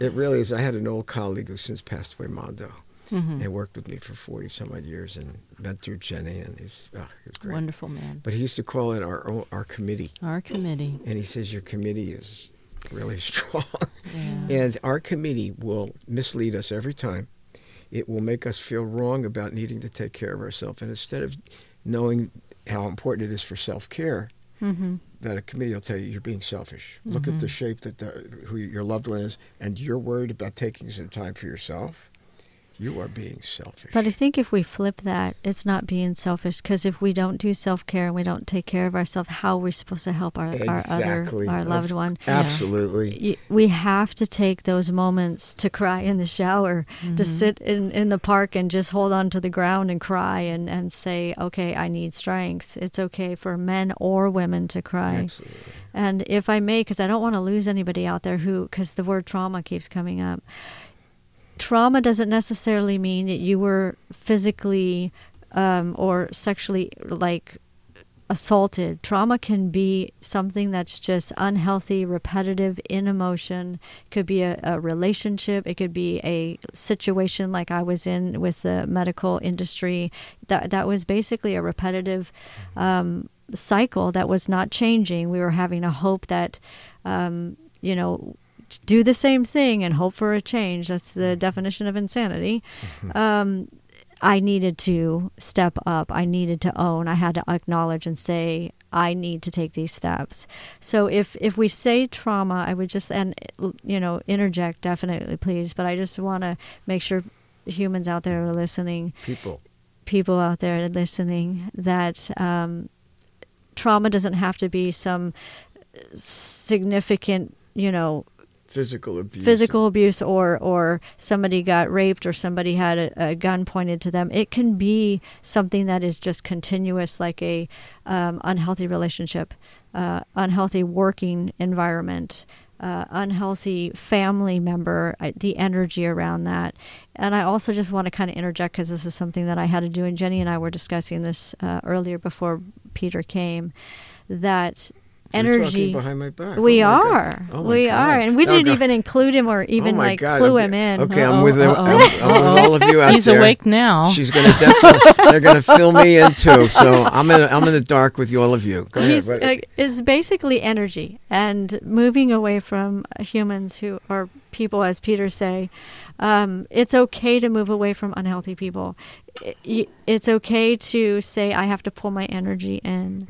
It really is. I had an old colleague who since passed away, Mondo. Mm-hmm. He worked with me for 40-some-odd years and mentored Jenny, and he's great. Wonderful man. But he used to call it our committee. Our committee. And he says, your committee is really strong. Yeah. And our committee will mislead us every time. It will make us feel wrong about needing to take care of ourselves. And instead of knowing how important it is for self-care, mm-hmm. that a committee will tell you you're being selfish. Mm-hmm. Look at the shape that who your loved one is, and you're worried about taking some time for yourself. You are being selfish. But I think if we flip that, it's not being selfish, because if we don't do self-care and we don't take care of ourselves, how are we supposed to help our loved one? Absolutely. Yeah. We have to take those moments to cry in the shower, mm-hmm. to sit in the park and just hold on to the ground and cry and say, okay, I need strength. It's okay for men or women to cry. Absolutely. And if I may, because I don't want to lose anybody out there because the word trauma keeps coming up. Trauma doesn't necessarily mean that you were physically or sexually assaulted. Trauma can be something that's just unhealthy, repetitive, in emotion. It could be a relationship. It could be a situation like I was in with the medical industry. That was basically a repetitive cycle that was not changing. We were having a hope that, do the same thing and hope for a change. That's the definition of insanity. Mm-hmm. I needed to step up. I needed to own. I had to acknowledge and say, I need to take these steps. So if we say trauma, I would just, interject definitely, please. But I just want to make sure humans out there are listening. People out there are listening that trauma doesn't have to be some significant, physical abuse or somebody got raped or somebody had a gun pointed to them. It can be something that is just continuous, like a unhealthy relationship, unhealthy working environment, unhealthy family member, the energy around that. And I also just want to kind of interject, because this is something that I had to do, and Jenny and I were discussing this earlier before Peter came, that energy. You're talking behind my back. We are. And we didn't even include him or even clue him in. Okay, I'm with all of you out there. He's awake now. She's going to definitely, they're going to fill me in too. So I'm in the dark with all of you. Go ahead. It's basically energy and moving away from humans who are people, as Peter say. It's okay to move away from unhealthy people. It's okay to say, I have to pull my energy in.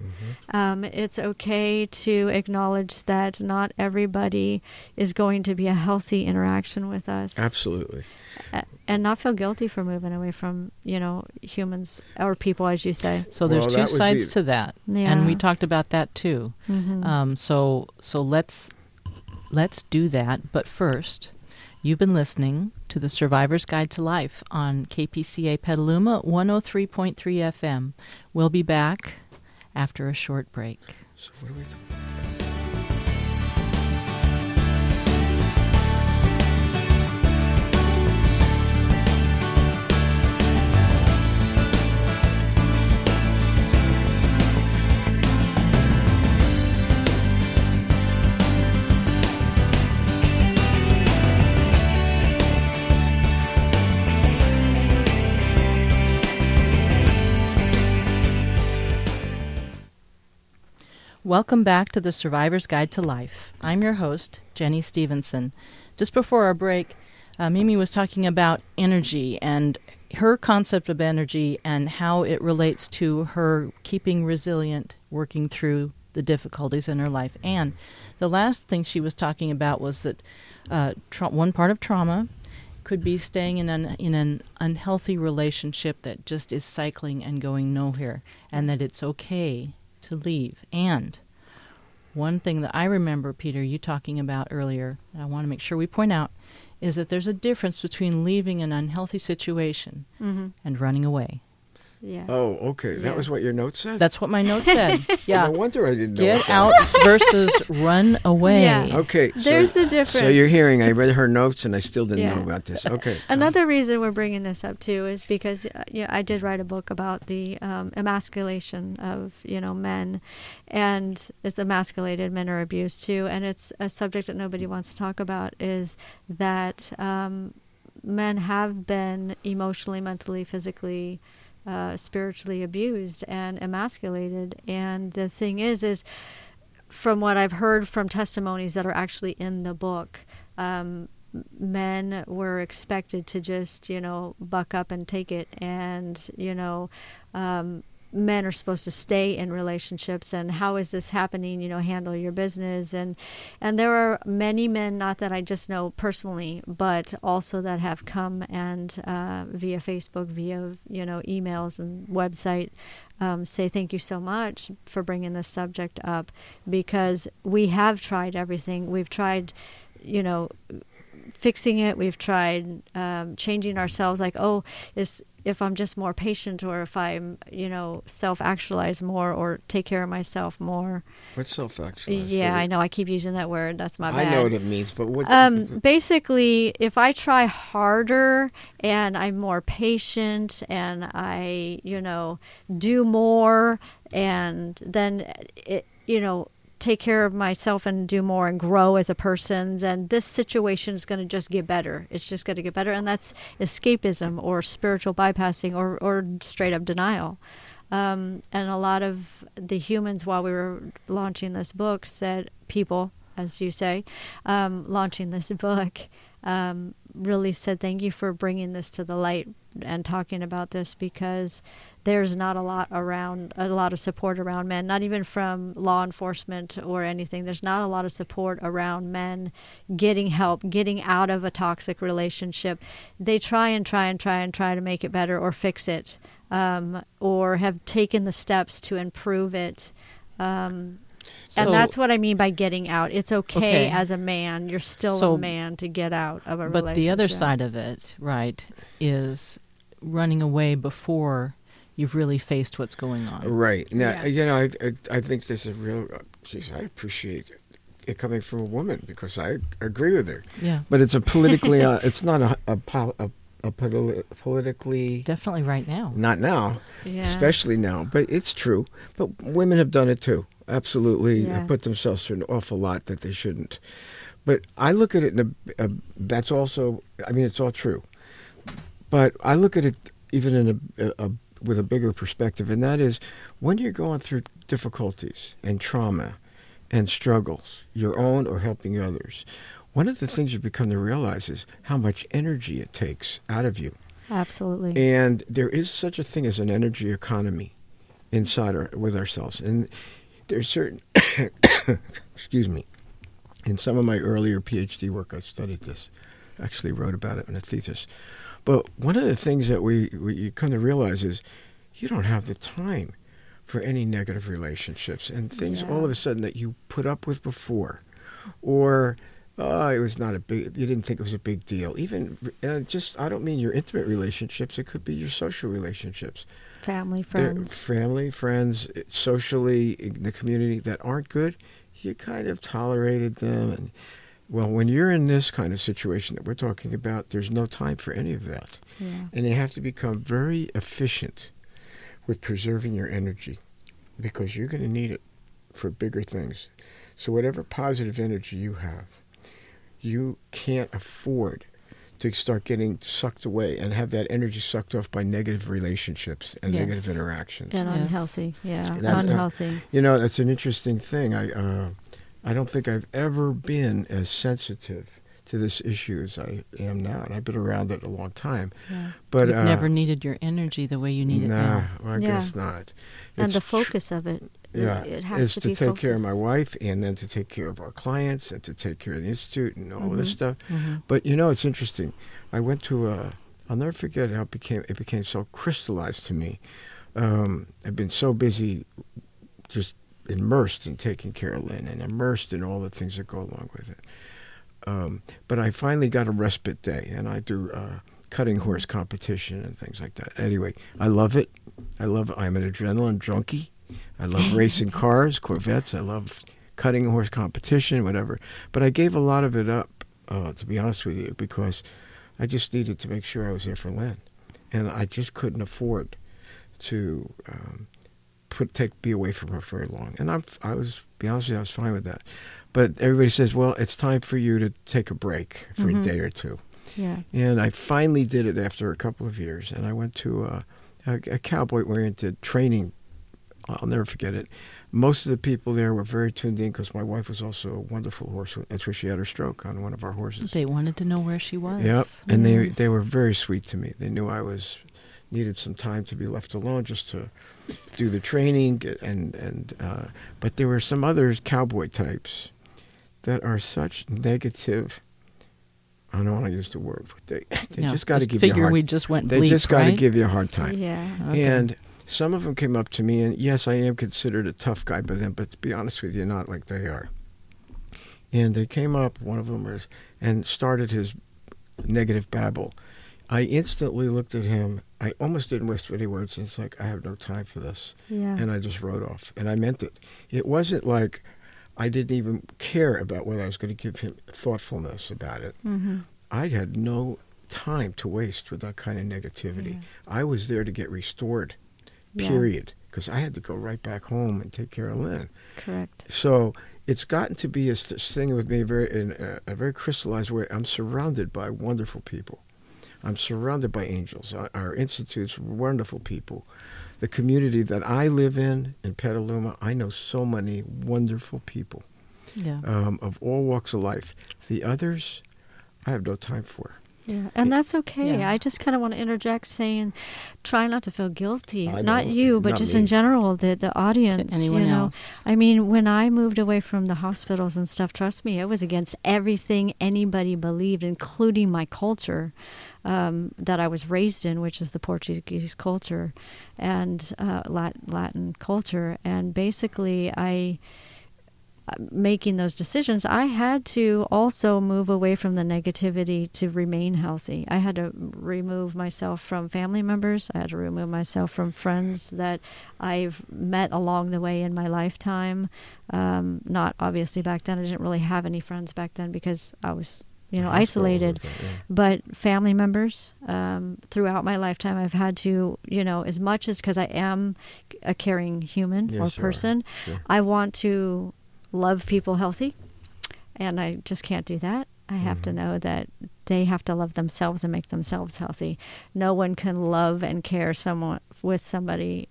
Mm-hmm. It's okay to acknowledge that not everybody is going to be a healthy interaction with us. Absolutely. And not feel guilty for moving away from, humans or people, as you say. So there's two sides to that. Yeah. And we talked about that too. Mm-hmm. So let's do that. But first, you've been listening to The Survivor's Guide to Life on KPCA Petaluma 103.3 FM. We'll be back after a short break. So what are we talking about? Welcome back to The Survivor's Guide to Life. I'm your host, Jenny Stevenson. Just before our break, Mimi was talking about energy and her concept of energy and how it relates to her keeping resilient, working through the difficulties in her life. And the last thing she was talking about was that one part of trauma could be staying in an unhealthy relationship that just is cycling and going nowhere, and that it's okay to leave. And one thing that I remember, Peter, you talking about earlier, and I want to make sure we point out, is that there's a difference between leaving an unhealthy situation and running away. Yeah. Oh, okay. Yeah. That was what your note said? That's what my note said. Yeah. No wonder I didn't know. Get out versus run away. Yeah. Okay. There's a difference. So you're hearing, I read her notes and I still didn't know about this. Okay. Another reason we're bringing this up too is because I did write a book about the emasculation of, men, and it's Emasculated, Men Are Abused Too. And it's a subject that nobody wants to talk about, is that men have been emotionally, mentally, physically, spiritually abused and emasculated. And the thing is from what I've heard from testimonies that are actually in the book, men were expected to just, buck up and take it. And, men are supposed to stay in relationships, and how is this happening? Handle your business. And there are many men, not that I just know personally, but also that have come and via Facebook, via emails and website, say thank you so much for bringing this subject up, because we have tried everything. We've tried, fixing it. We've tried changing ourselves. Like, if I'm just more patient, or if I'm, self-actualize more, or take care of myself more. What's self-actualize? Yeah, I know. I keep using that word. That's my bad. I know what it means, but what? Basically, if I try harder and I'm more patient and I, do more, and then it, take care of myself and do more and grow as a person, then this situation is going to just get better. It's just going to get better. And that's escapism or spiritual bypassing or straight up denial. And a lot of the humans, while we were launching this book, said people, as you say, launching this book, really said thank you for bringing this to the light and talking about this, because there's not a lot of support around men, not even from law enforcement or anything. There's not a lot of support around men getting help, getting out of a toxic relationship. They try to make it better or fix it, or have taken the steps to improve it. And that's what I mean by getting out. It's okay as a man. You're still a man to get out of a relationship. But the other side of it, right, is running away before you've really faced what's going on. Right. Now, I think this is real. Geez, I appreciate it coming from a woman, because I agree with her. Yeah. But it's a politically, it's not politically. Definitely right now. Not now, yeah. Especially now, but it's true. But women have done it too. Absolutely, yeah. Put themselves through an awful lot that they shouldn't. But I look at it in a that's also, I mean, it's all true. But I look at it even in with a bigger perspective, and that is when you're going through difficulties and trauma and struggles, your own or helping others, one of the things you become to realize is how much energy it takes out of you. Absolutely. And there is such a thing as an energy economy inside with ourselves. And there's certain, excuse me, in some of my earlier PhD work, I studied this. Actually wrote about it in a thesis. But one of the things that you come to realize is you don't have the time for any negative relationships and things all of a sudden that you put up with before, or it was not you didn't think it was a big deal. Even I don't mean your intimate relationships. It could be your social relationships, family, friends, socially in the community that aren't good. You kind of tolerated them. And well, when you're in this kind of situation that we're talking about, there's no time for any of that. Yeah. And you have to become very efficient with preserving your energy, because you're going to need it for bigger things. So whatever positive energy you have, you can't afford to start getting sucked away and have that energy sucked off by negative relationships and negative interactions. And unhealthy, unhealthy. You know, that's an interesting thing. I don't think I've ever been as sensitive to this issue as I am now, and I've been around it a long time. Yeah. But you've never needed your energy the way you need it now. No, I guess not. And the focus of it. Yeah, it has to be take care of my wife, and then to take care of our clients, and to take care of the institute and all of this stuff. Mm-hmm. But you know, it's interesting. I went to I'll never forget how it became so crystallized to me. I've been so busy, just immersed in taking care of Lynn, and immersed in all the things that go along with it. But I finally got a respite day, and I do cutting horse competition and things like that. Anyway, I love it. I'm an adrenaline junkie. I love racing cars, Corvettes. I love cutting horse competition, whatever. But I gave a lot of it up, to be honest with you, because I just needed to make sure I was there for Lynn. And I just couldn't afford to be away from her very long. And be honest with you, I was fine with that. But everybody says, well, it's time for you to take a break for a day or two. Yeah. And I finally did it after a couple of years. And I went to a cowboy-oriented training. I'll never forget it. Most of the people there were very tuned in, because my wife was also a wonderful horse. That's where she had her stroke, on one of our horses. They wanted to know where she was. Yep, and they were very sweet to me. They knew I needed some time to be left alone just to do the training. But there were some other cowboy types that are such negative. I don't want to use the word, but they just got to give you a hard time. They just got to give you a hard time. Yeah. Okay. And some of them came up to me, and yes, I am considered a tough guy by them, but to be honest with you, not like they are. And they came up, one of them was, and started his negative babble. I instantly looked at him. I almost didn't whisper any words. It's like, I have no time for this. Yeah. And I just rode off. And I meant it. It wasn't like I didn't even care about whether I was going to give him thoughtfulness about it. Mm-hmm. I had no time to waste with that kind of negativity. Yeah. I was there to get restored. Period. Because I had to go right back home and take care of Lynn. Correct. So it's gotten to be this thing with me in a very crystallized way. I'm surrounded by wonderful people. I'm surrounded by angels. Our institute's wonderful people. The community that I live in Petaluma, I know so many wonderful people of all walks of life. The others, I have no time for. Yeah, and that's okay. Yeah. I just kind of want to interject saying, try not to feel guilty. Not you, but not just me. In general, the audience. To anyone else. I mean, when I moved away from the hospitals and stuff, trust me, it was against everything anybody believed, including my culture that I was raised in, which is the Portuguese culture and Latin culture. And basically, making those decisions, I had to also move away from the negativity to remain healthy. I had to remove myself from family members. I had to remove myself from friends that I've met along the way in my lifetime. Not obviously back then. I didn't really have any friends back then because I was, isolated. That, yeah. But family members, throughout my lifetime, I've had to, as much as, because I am a caring human person, sure. I want to love people healthy, and I just can't do that. I have to know that they have to love themselves and make themselves healthy. No one can love and care for somebody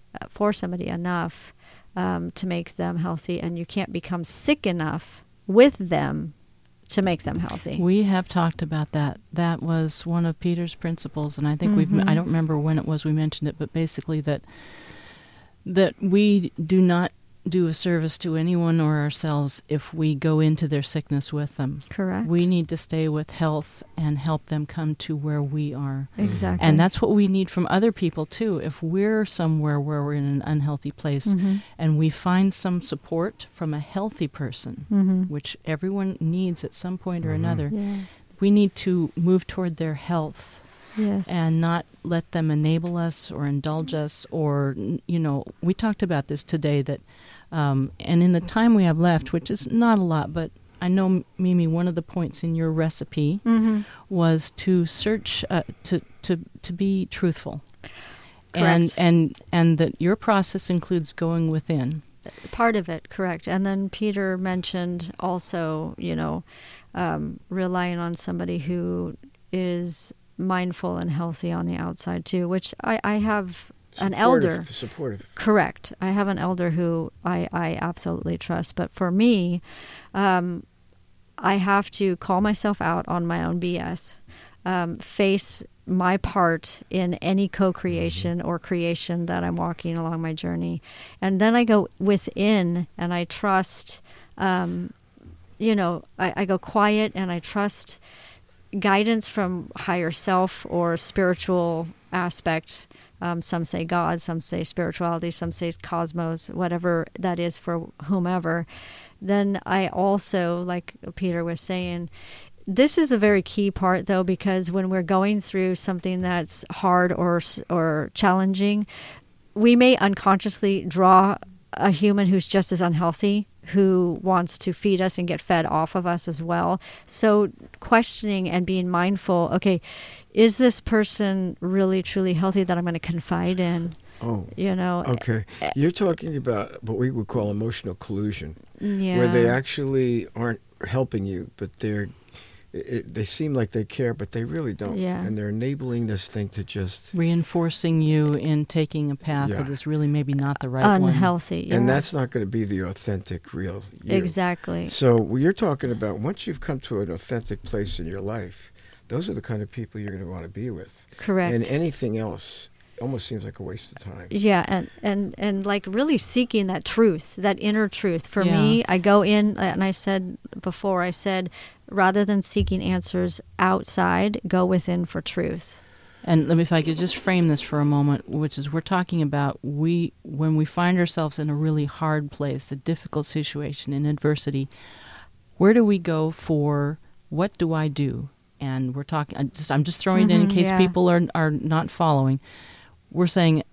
enough to make them healthy, and you can't become sick enough with them to make them healthy. We have talked about that. That was one of Peter's principles, and I think I don't remember when it was we mentioned it, but basically that we do not do a service to anyone or ourselves if we go into their sickness with them. Correct. We need to stay with health and help them come to where we are. Exactly. And that's what we need from other people, too. If we're somewhere where we're in an unhealthy place and we find some support from a healthy person, which everyone needs at some point or another, we need to move toward their health. Yes. And not let them enable us or indulge us or, we talked about this today that, and in the time we have left, which is not a lot, but I know, Mimi, one of the points in your recipe was to search, to be truthful. Correct. And that your process includes going within. Part of it, correct. And then Peter mentioned also, relying on somebody who is mindful and healthy on the outside too, which I have an elder. Supportive. Correct. I have an elder who I absolutely trust. But for me, I have to call myself out on my own BS, face my part in any co-creation or creation that I'm walking along my journey. And then I go within and I trust, I go quiet and I trust guidance from higher self or spiritual aspect. Some say God, some say spirituality, some say cosmos, whatever that is for whomever. Then I also, like Peter was saying, this is a very key part, though, because when we're going through something that's hard or challenging, we may unconsciously draw a human who's just as unhealthy, who wants to feed us and get fed off of us as well. So questioning and being mindful, okay, is this person really, truly healthy that I'm going to confide in? Oh, okay. You're talking about what we would call emotional collusion, where they actually aren't helping you, but they seem like they care, but they really don't. Yeah. And they're enabling this thing to just... reinforcing you in taking a path that is really maybe not the right one. Unhealthy. Yeah. And that's not going to be the authentic, real you. Exactly. So what you're talking about, once you've come to an authentic place in your life, those are the kind of people you're going to want to be with. Correct. And anything else almost seems like a waste of time. Yeah, and like really seeking that truth, that inner truth. For me, I go in, and I said, rather than seeking answers outside, go within for truth. And let me, if I could just frame this for a moment, which is we're talking about when we find ourselves in a really hard place, a difficult situation, in adversity, where do we go for what do I do? And we're talking, I'm just throwing it in case people are not following. We're saying,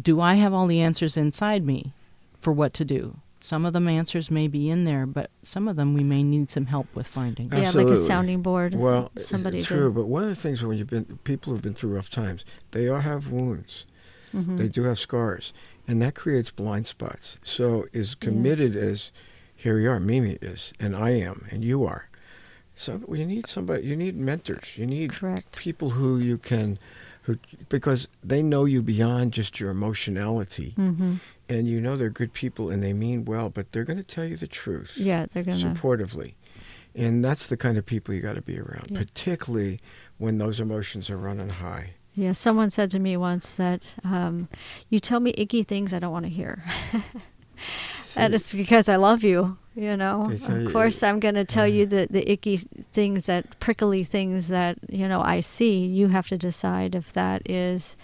do I have all the answers inside me for what to do? Some of them answers may be in there, but some of them we may need some help with finding. Absolutely. Yeah, like a sounding board. Well, it's true, but one of the things when people who've been through rough times, they all have wounds. Mm-hmm. They do have scars, and that creates blind spots. So as committed as, here we are, Mimi is, and I am, and you are. So you need somebody, you need mentors, you need people who you can... because they know you beyond just your emotionality, and they're good people and they mean well, but they're going to tell you the truth. Yeah, they're going to supportively, and that's the kind of people you got to be around, particularly when those emotions are running high. Yeah, someone said to me once that you tell me icky things I don't want to hear, and it's because I love you. Of course I'm going to tell you the icky things, that prickly things that, I see. You have to decide if that is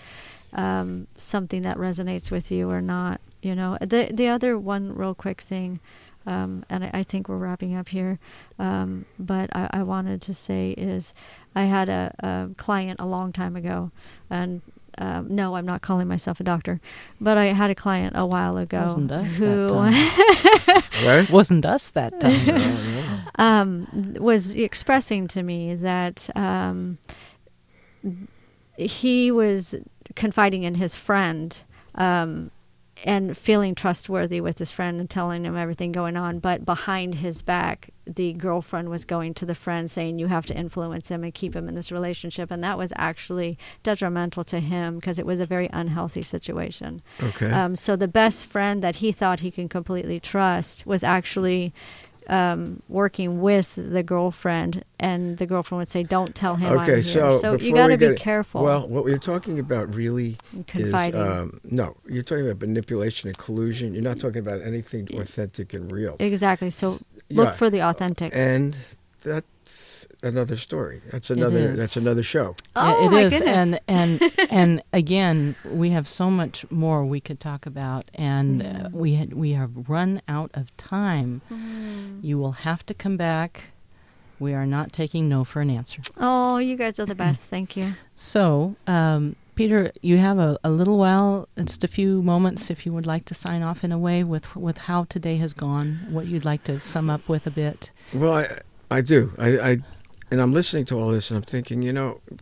something that resonates with you or not. The other one real quick thing and I think we're wrapping up here, but I wanted to say is I had a client a long time ago, and no, I'm not calling myself a doctor, but I had a client a while ago. Wasn't us who that time. Wasn't us that time. No. Was expressing to me that he was confiding in his friend, and feeling trustworthy with his friend and telling him everything going on, but behind his back, the girlfriend was going to the friend saying, you have to influence him and keep him in this relationship. And that was actually detrimental to him because it was a very unhealthy situation. Okay. So the best friend that he thought he can completely trust was actually working with the girlfriend, and the girlfriend would say, don't tell him I'm here. So you got to be careful. Well, what you're talking about really confiding. Is, no, you're talking about manipulation and collusion. You're not talking about anything authentic and real. Exactly. So look for the authentic. And that's another story. That's another show. Oh, my goodness. And and again, we have so much more we could talk about, and we have run out of time. You will have to come back. We are not taking no for an answer. Oh, you guys are the best. Thank you. So, Peter, you have a little while, just a few moments, if you would like to sign off in a way with how today has gone, what you'd like to sum up with a bit. Well, I do. I and I'm listening to all this, and I'm thinking,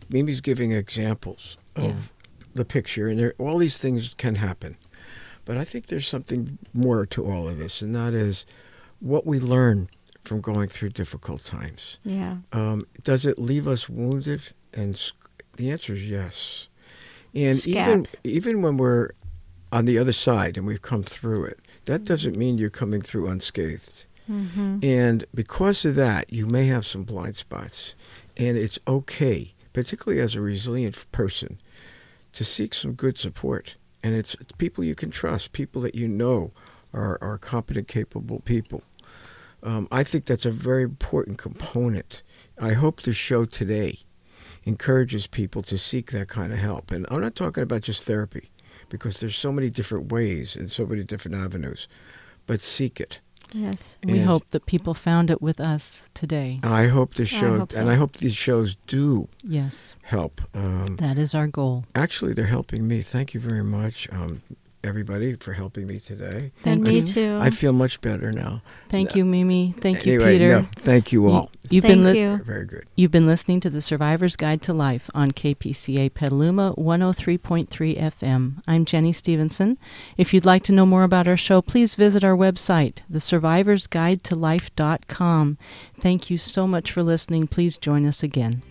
Mimi's giving examples of the picture, and all these things can happen. But I think there's something more to all of this, and that is what we learn from going through difficult times. Yeah. Does it leave us wounded? And the answer is yes. And Scabs. Even when we're on the other side and we've come through it, that doesn't mean you're coming through unscathed. Mm-hmm. And because of that, you may have some blind spots. And it's okay, particularly as a resilient person, to seek some good support. And it's people you can trust, people that you know are competent, capable people. I think that's a very important component. I hope the show today encourages people to seek that kind of help. And I'm not talking about just therapy, because there's so many different ways and so many different avenues. But seek it. Yes. We hope that people found it with us today. I hope this show, and I hope these shows do help. That is our goal. Actually, they're helping me. Thank you very much, everybody, for helping me today. Thank you too. I feel much better now. Thank you, Mimi. Thank you, Peter. No, thank you all. Thank you. Very good. You've been listening to The Survivor's Guide to Life on KPCA Petaluma 103.3 FM. I'm Jenny Stevenson. If you'd like to know more about our show, please visit our website, thesurvivorsguidetolife.com. Thank you so much for listening. Please join us again.